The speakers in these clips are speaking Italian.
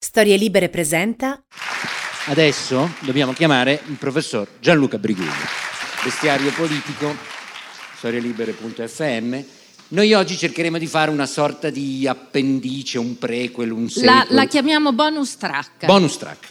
Storie Libere presenta. Adesso dobbiamo chiamare il professor Gianluca Briguglia. Bestiario Politico, storielibere.fm. Noi oggi cercheremo di fare una sorta di appendice, un prequel, un sequel. La chiamiamo bonus track. Bonus track.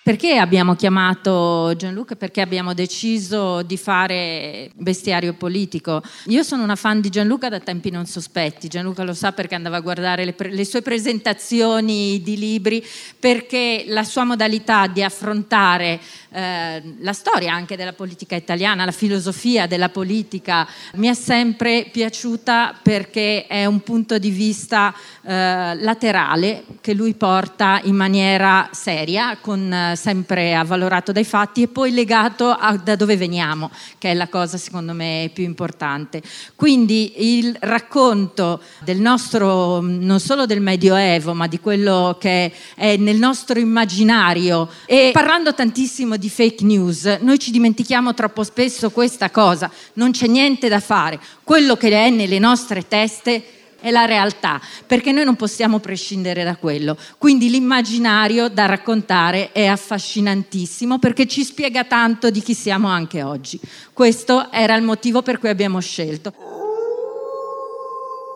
Perché abbiamo chiamato Gianluca? Perché abbiamo deciso di fare Bestiario Politico. Io sono una fan di Gianluca da tempi non sospetti. Gianluca lo sa perché andava a guardare le sue presentazioni di libri, perché la sua modalità di affrontare la storia anche della politica italiana, la filosofia della politica, mi è sempre piaciuta, perché è un punto di vista laterale che lui porta in maniera seria, con sempre avvalorato dai fatti e poi legato da dove veniamo, che è la cosa secondo me più importante. Quindi il racconto del nostro, non solo del Medioevo, ma di quello che è nel nostro immaginario. E parlando tantissimo di fake news, noi ci dimentichiamo troppo spesso questa cosa: non c'è niente da fare, quello che è nelle nostre teste è la realtà, perché noi non possiamo prescindere da quello. Quindi l'immaginario da raccontare è affascinantissimo, perché ci spiega tanto di chi siamo anche oggi. Questo era il motivo per cui abbiamo scelto.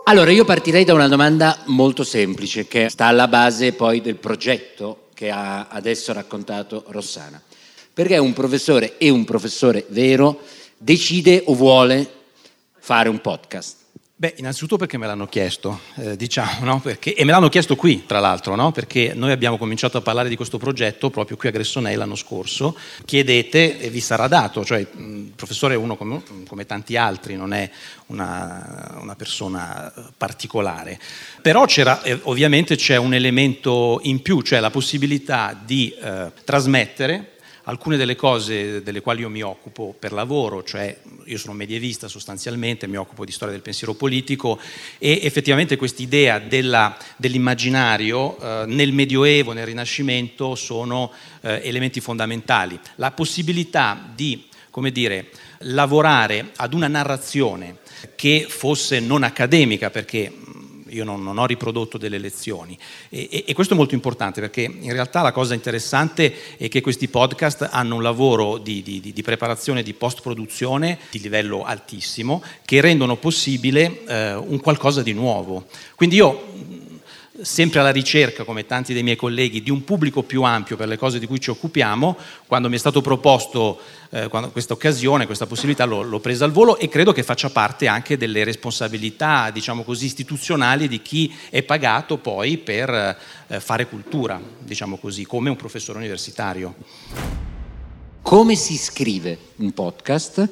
Allora, io partirei da una domanda molto semplice, che sta alla base poi del progetto che ha adesso raccontato Rossana. Perché un professore, e un professore vero, decide o vuole fare un podcast? Beh, innanzitutto perché me l'hanno chiesto, perché, e me l'hanno chiesto qui, tra l'altro, no? Perché noi abbiamo cominciato a parlare di questo progetto proprio qui a Gressoney l'anno scorso. Chiedete e vi sarà dato, cioè il professore è uno come tanti altri, non è una persona particolare, però ovviamente c'è un elemento in più, cioè la possibilità di trasmettere alcune delle cose delle quali io mi occupo per lavoro. Cioè io sono medievista sostanzialmente, mi occupo di storia del pensiero politico, e effettivamente quest'idea dell'immaginario nel Medioevo, nel Rinascimento, sono elementi fondamentali. La possibilità di, come dire, lavorare ad una narrazione che fosse non accademica, perché io non ho riprodotto delle lezioni, e questo è molto importante, perché in realtà la cosa interessante è che questi podcast hanno un lavoro di preparazione, di post-produzione di livello altissimo, che rendono possibile un qualcosa di nuovo. Quindi io, sempre alla ricerca, come tanti dei miei colleghi, di un pubblico più ampio per le cose di cui ci occupiamo, quando mi è stato proposto questa occasione, questa possibilità, l'ho presa al volo, e credo che faccia parte anche delle responsabilità, diciamo così, istituzionali di chi è pagato poi per fare cultura, diciamo così, come un professore universitario. Come si scrive un podcast?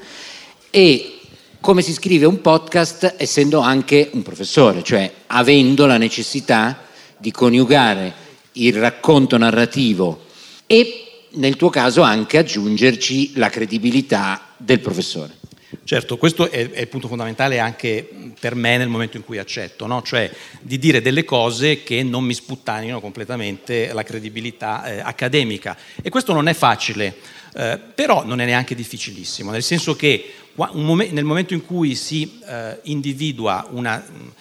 E come si scrive un podcast essendo anche un professore, cioè avendo la necessità di coniugare il racconto narrativo e, nel tuo caso, anche aggiungerci la credibilità del professore. Certo, questo è il punto fondamentale anche per me nel momento in cui accetto, no? Cioè di dire delle cose che non mi sputtanino completamente la credibilità accademica. E questo non è facile, però non è neanche difficilissimo, nel senso che nel momento in cui si individua una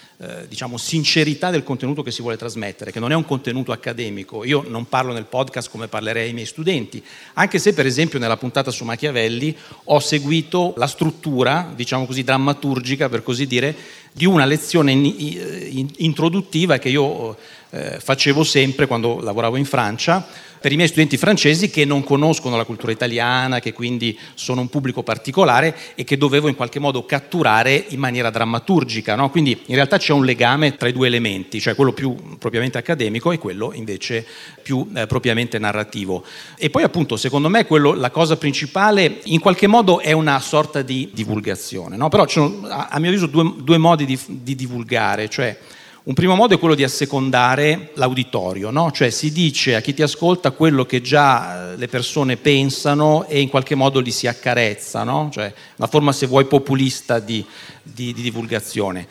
diciamo sincerità del contenuto che si vuole trasmettere, che non è un contenuto accademico. Io non parlo nel podcast come parlerei ai miei studenti, anche se per esempio nella puntata su Machiavelli ho seguito la struttura, diciamo così, drammaturgica, per così dire, di una lezione introduttiva che io facevo sempre quando lavoravo in Francia per i miei studenti francesi, che non conoscono la cultura italiana, che quindi sono un pubblico particolare e che dovevo in qualche modo catturare in maniera drammaturgica, no? Quindi in realtà c'è un legame tra i due elementi, cioè quello più propriamente accademico e quello invece più propriamente narrativo. E poi appunto, secondo me, la cosa principale in qualche modo è una sorta di divulgazione, no? Però ci sono, a mio avviso, due modi di divulgare, cioè un primo modo è quello di assecondare l'auditorio, no? Cioè si dice a chi ti ascolta quello che già le persone pensano e in qualche modo li si accarezza, no? Cioè una forma, se vuoi, populista di divulgazione.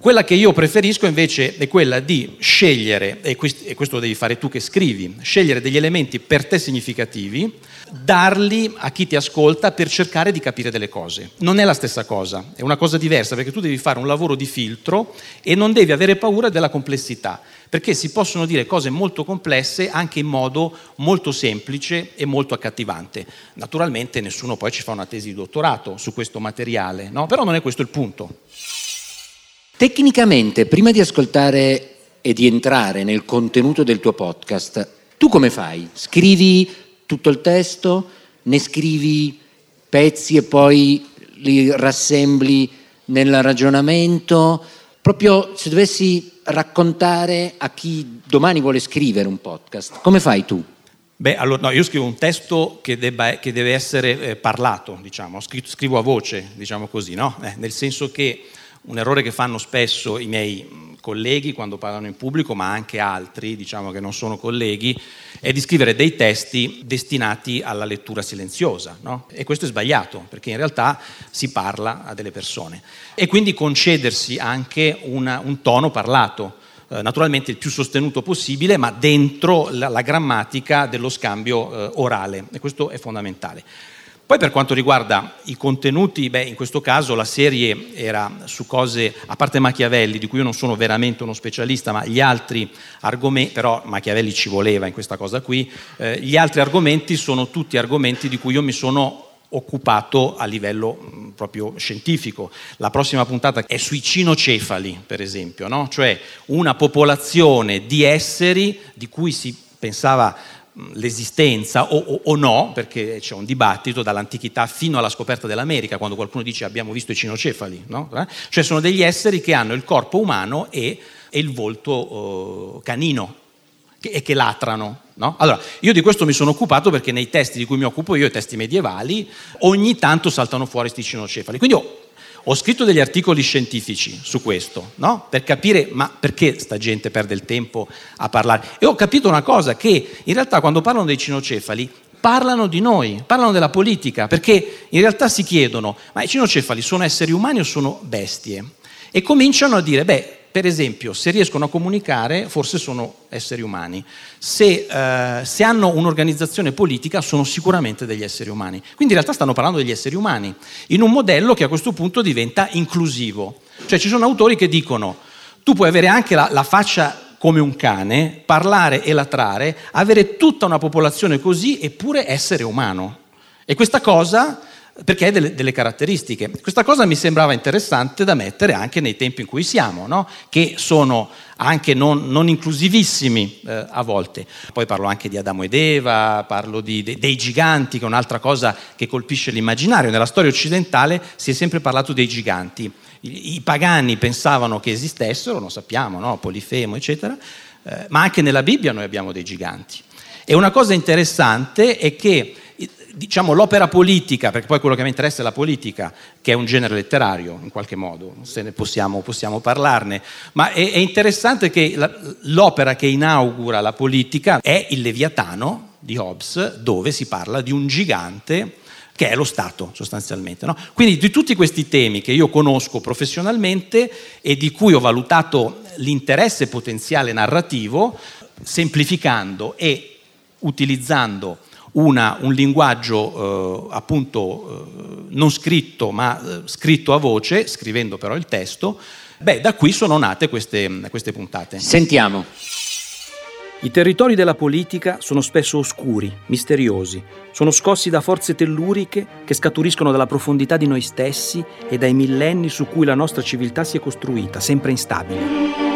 Quella che io preferisco invece è quella di scegliere, e questo lo devi fare tu che scrivi, scegliere degli elementi per te significativi, darli a chi ti ascolta per cercare di capire delle cose. Non è la stessa cosa, è una cosa diversa, perché tu devi fare un lavoro di filtro e non devi avere paura della complessità, perché si possono dire cose molto complesse anche in modo molto semplice e molto accattivante. Naturalmente nessuno poi ci fa una tesi di dottorato su questo materiale, no? Però non è questo il punto. Tecnicamente, prima di ascoltare e di entrare nel contenuto del tuo podcast, tu come fai? Scrivi tutto il testo? Ne scrivi pezzi e poi li rassembli nel ragionamento? Proprio se dovessi raccontare a chi domani vuole scrivere un podcast, come fai tu? Beh, allora no, io scrivo un testo che deve essere parlato, diciamo, scrivo a voce, diciamo così, no? Nel senso che un errore che fanno spesso i miei colleghi quando parlano in pubblico, ma anche altri, diciamo che non sono colleghi, è di scrivere dei testi destinati alla lettura silenziosa, no? E questo è sbagliato, perché in realtà si parla a delle persone. E quindi concedersi anche un tono parlato, naturalmente il più sostenuto possibile, ma dentro la grammatica dello scambio orale, e questo è fondamentale. Poi per quanto riguarda i contenuti, beh, in questo caso la serie era su cose, a parte Machiavelli, di cui io non sono veramente uno specialista, ma gli altri argomenti, però Machiavelli ci voleva in questa cosa qui, gli altri argomenti sono tutti argomenti di cui io mi sono occupato a livello proprio scientifico. La prossima puntata è sui cinocefali, per esempio, no? Cioè una popolazione di esseri di cui si pensava l'esistenza o no, perché c'è un dibattito dall'antichità fino alla scoperta dell'America, quando qualcuno dice abbiamo visto i cinocefali, no? Cioè sono degli esseri che hanno il corpo umano e il volto canino e che latrano, no? Allora, io di questo mi sono occupato perché nei testi di cui mi occupo io, i testi medievali, ogni tanto saltano fuori sti cinocefali, quindi ho scritto degli articoli scientifici su questo, no? Per capire ma perché sta gente perde il tempo a parlare. E ho capito una cosa, che in realtà quando parlano dei cinocefali parlano di noi, parlano della politica, perché in realtà si chiedono ma i cinocefali sono esseri umani o sono bestie? E cominciano a dire beh, per esempio, se riescono a comunicare forse sono esseri umani, se hanno un'organizzazione politica sono sicuramente degli esseri umani, quindi in realtà stanno parlando degli esseri umani in un modello che a questo punto diventa inclusivo, cioè ci sono autori che dicono tu puoi avere anche la faccia come un cane, parlare e latrare, avere tutta una popolazione così eppure essere umano, e questa cosa perché è delle caratteristiche. Questa cosa mi sembrava interessante da mettere anche nei tempi in cui siamo, no? Che sono anche non inclusivissimi a volte. Poi parlo anche di Adamo ed Eva, parlo dei giganti, che è un'altra cosa che colpisce l'immaginario. Nella storia occidentale si è sempre parlato dei giganti. I pagani pensavano che esistessero, lo sappiamo, no? Polifemo, eccetera, ma anche nella Bibbia noi abbiamo dei giganti. E una cosa interessante è che diciamo l'opera politica, perché poi quello che mi interessa è la politica, che è un genere letterario in qualche modo, se ne possiamo parlarne, ma è interessante che l'opera che inaugura la politica è il Leviatano di Hobbes, dove si parla di un gigante che è lo Stato sostanzialmente, no? Quindi di tutti questi temi che io conosco professionalmente e di cui ho valutato l'interesse potenziale narrativo, semplificando e utilizzando un linguaggio appunto non scritto ma scritto a voce, scrivendo però il testo, beh, da qui sono nate queste puntate. Sentiamo. I territori della politica sono spesso oscuri, misteriosi, sono scossi da forze telluriche che scaturiscono dalla profondità di noi stessi e dai millenni su cui la nostra civiltà si è costruita, sempre instabile.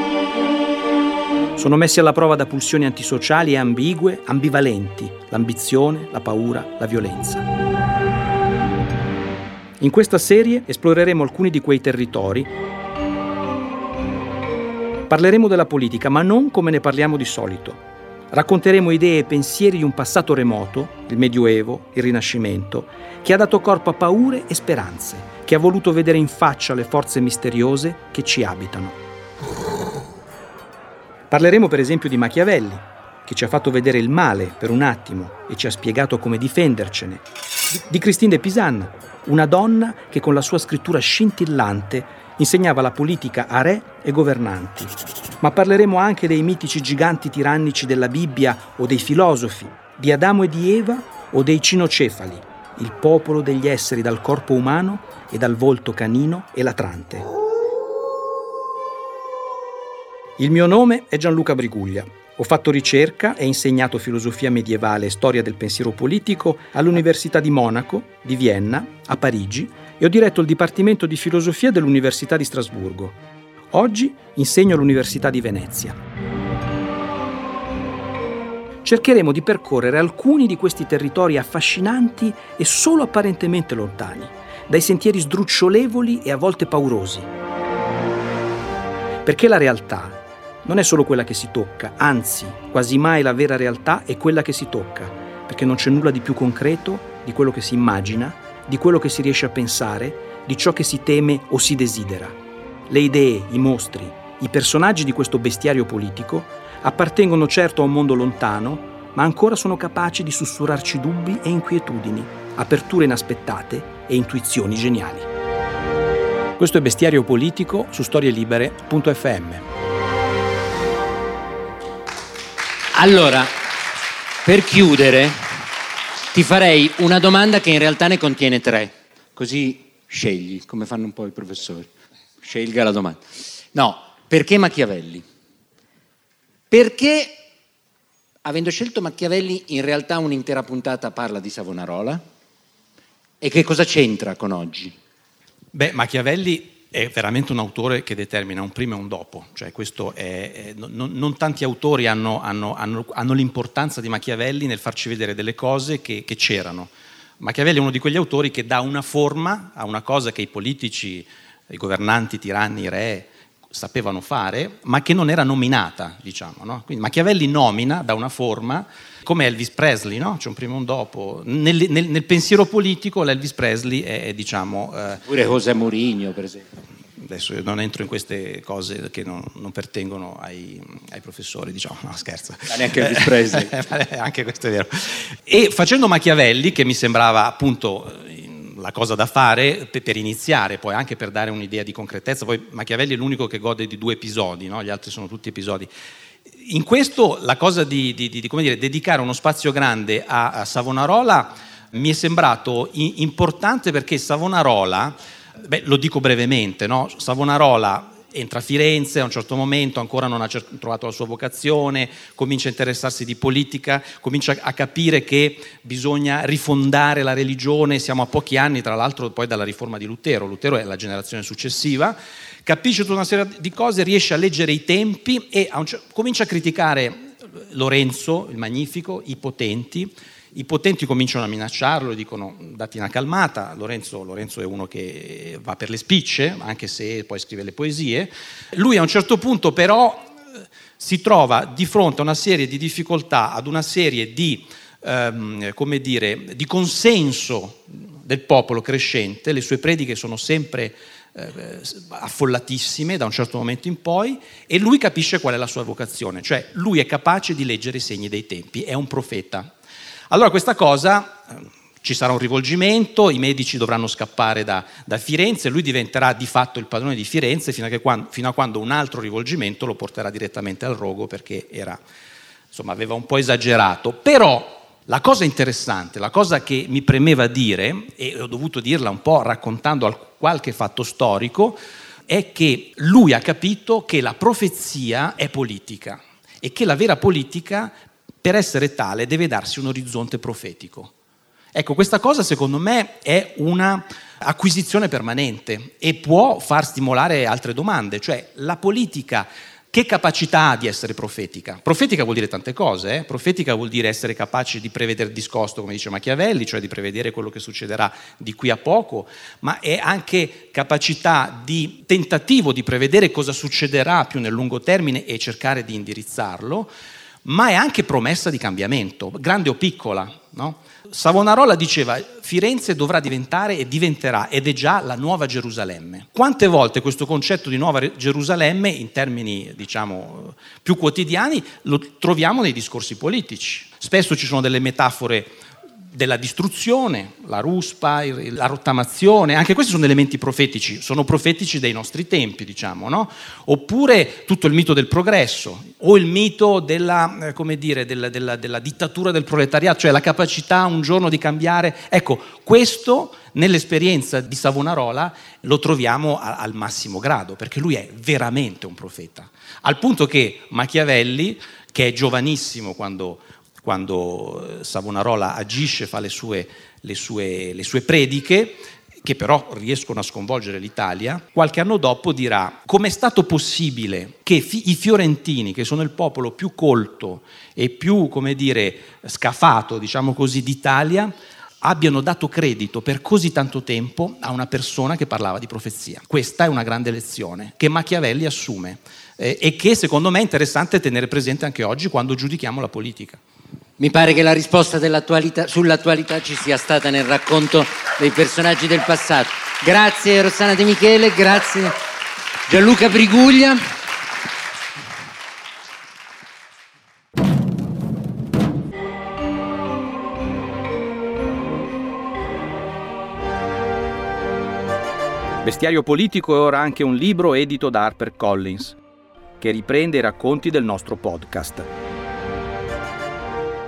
Sono messi alla prova da pulsioni antisociali e ambigue, ambivalenti, l'ambizione, la paura, la violenza. In questa serie esploreremo alcuni di quei territori. Parleremo della politica, ma non come ne parliamo di solito. Racconteremo idee e pensieri di un passato remoto, il Medioevo, il Rinascimento, che ha dato corpo a paure e speranze, che ha voluto vedere in faccia le forze misteriose che ci abitano. Parleremo per esempio di Machiavelli, che ci ha fatto vedere il male per un attimo e ci ha spiegato come difendercene. Di Christine de Pisan, una donna che con la sua scrittura scintillante insegnava la politica a re e governanti. Ma parleremo anche dei mitici giganti tirannici della Bibbia o dei filosofi, di Adamo e di Eva o dei cinocefali, il popolo degli esseri dal corpo umano e dal volto canino e latrante. Il mio nome è Gianluca Briguglia. Ho fatto ricerca e insegnato filosofia medievale e storia del pensiero politico all'Università di Monaco, di Vienna, a Parigi e ho diretto il Dipartimento di Filosofia dell'Università di Strasburgo. Oggi insegno all'Università di Venezia. Cercheremo di percorrere alcuni di questi territori affascinanti e solo apparentemente lontani, dai sentieri sdrucciolevoli e a volte paurosi. Perché la realtà non è solo quella che si tocca, anzi, quasi mai la vera realtà è quella che si tocca, perché non c'è nulla di più concreto di quello che si immagina, di quello che si riesce a pensare, di ciò che si teme o si desidera. Le idee, i mostri, i personaggi di questo bestiario politico appartengono certo a un mondo lontano, ma ancora sono capaci di sussurrarci dubbi e inquietudini, aperture inaspettate e intuizioni geniali. Questo è Bestiario Politico su storielibere.fm. Allora, per chiudere, ti farei una domanda che in realtà ne contiene tre, così scegli, come fanno un po' i professori. Scelga la domanda. No, perché Machiavelli? Perché, avendo scelto Machiavelli, in realtà un'intera puntata parla di Savonarola? E che cosa c'entra con oggi? Beh, Machiavelli è veramente un autore che determina un prima e un dopo, cioè questo è non tanti autori hanno l'importanza di Machiavelli nel farci vedere delle cose che c'erano. Machiavelli è uno di quegli autori che dà una forma a una cosa che i politici, i governanti, i tiranni, i re sapevano fare, ma che non era nominata, diciamo, no? Quindi Machiavelli nomina, dà una forma, come Elvis Presley, no? C'è un prima e un dopo. Nel pensiero politico l'Elvis Presley è diciamo... Pure José Mourinho, per esempio. Adesso io non entro in queste cose che non pertengono ai professori, diciamo, no, scherzo. Ma neanche Elvis Presley. Anche questo è vero. E facendo Machiavelli, che mi sembrava appunto la cosa da fare per iniziare, poi anche per dare un'idea di concretezza, poi Machiavelli è l'unico che gode di 2 episodi, no? Gli altri sono tutti episodi. In questo la cosa di come dire, dedicare uno spazio grande a Savonarola mi è sembrato importante, perché Savonarola, lo dico brevemente, no? Savonarola entra a Firenze a un certo momento, ancora non ha trovato la sua vocazione, comincia a interessarsi di politica, comincia a capire che bisogna rifondare la religione, siamo a pochi anni tra l'altro poi dalla riforma di Lutero è la generazione successiva, capisce tutta una serie di cose, riesce a leggere i tempi e comincia a criticare Lorenzo il Magnifico, i potenti cominciano a minacciarlo e dicono datti una calmata, Lorenzo è uno che va per le spicce, anche se poi scrive le poesie. Lui a un certo punto però si trova di fronte a una serie di difficoltà, ad una serie di, di consenso del popolo crescente, le sue prediche sono sempre affollatissime da un certo momento in poi, e lui capisce qual è la sua vocazione, cioè lui è capace di leggere i segni dei tempi, è un profeta. Allora questa cosa, ci sarà un rivolgimento, i Medici dovranno scappare da Firenze, lui diventerà di fatto il padrone di Firenze fino a quando un altro rivolgimento lo porterà direttamente al rogo, perché aveva un po' esagerato. Però la cosa interessante, la cosa che mi premeva dire, e ho dovuto dirla un po' raccontando qualche fatto storico, è che lui ha capito che la profezia è politica e che la vera politica, per essere tale, deve darsi un orizzonte profetico. Ecco, questa cosa secondo me è una acquisizione permanente e può far stimolare altre domande, cioè la politica che capacità ha di essere profetica? Profetica vuol dire tante cose, eh? Profetica vuol dire essere capace di prevedere il discosto, come dice Machiavelli, cioè di prevedere quello che succederà di qui a poco, ma è anche capacità di tentativo di prevedere cosa succederà più nel lungo termine e cercare di indirizzarlo, ma è anche promessa di cambiamento, grande o piccola, no? Savonarola diceva Firenze dovrà diventare e diventerà, ed è già la nuova Gerusalemme. Quante volte questo concetto di nuova Gerusalemme, in termini diciamo più quotidiani, lo troviamo nei discorsi politici. Spesso ci sono delle metafore della distruzione, la ruspa, la rottamazione, anche questi sono elementi profetici, sono profetici dei nostri tempi, diciamo, no? Oppure tutto il mito del progresso, o il mito della, come dire, della dittatura del proletariato, cioè la capacità un giorno di cambiare. Ecco, questo nell'esperienza di Savonarola lo troviamo al massimo grado, perché lui è veramente un profeta, al punto che Machiavelli, che è giovanissimo quando Savonarola agisce, fa le sue prediche, che però riescono a sconvolgere l'Italia, qualche anno dopo dirà: com'è stato possibile che i fiorentini, che sono il popolo più colto e più, come dire, scafato, diciamo così, d'Italia, abbiano dato credito per così tanto tempo a una persona che parlava di profezia? Questa è una grande lezione che Machiavelli assume e che secondo me è interessante tenere presente anche oggi quando giudichiamo la politica. Mi pare che la risposta dell'attualità, sull'attualità ci sia stata nel racconto dei personaggi del passato. Grazie Rossana De Michele, grazie Gianluca Briguglia. Bestiario Politico è ora anche un libro edito da HarperCollins, che riprende i racconti del nostro podcast.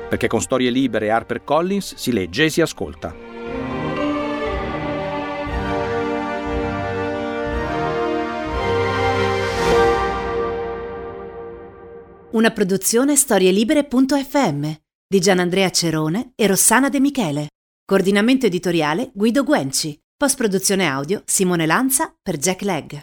Perché con Storie Libere e HarperCollins si legge e si ascolta. Una produzione storielibere.fm di Gianandrea Cerone e Rossana De Michele. Coordinamento editoriale Guido Guenci. Post-produzione audio Simone Lanza per Jack Legg.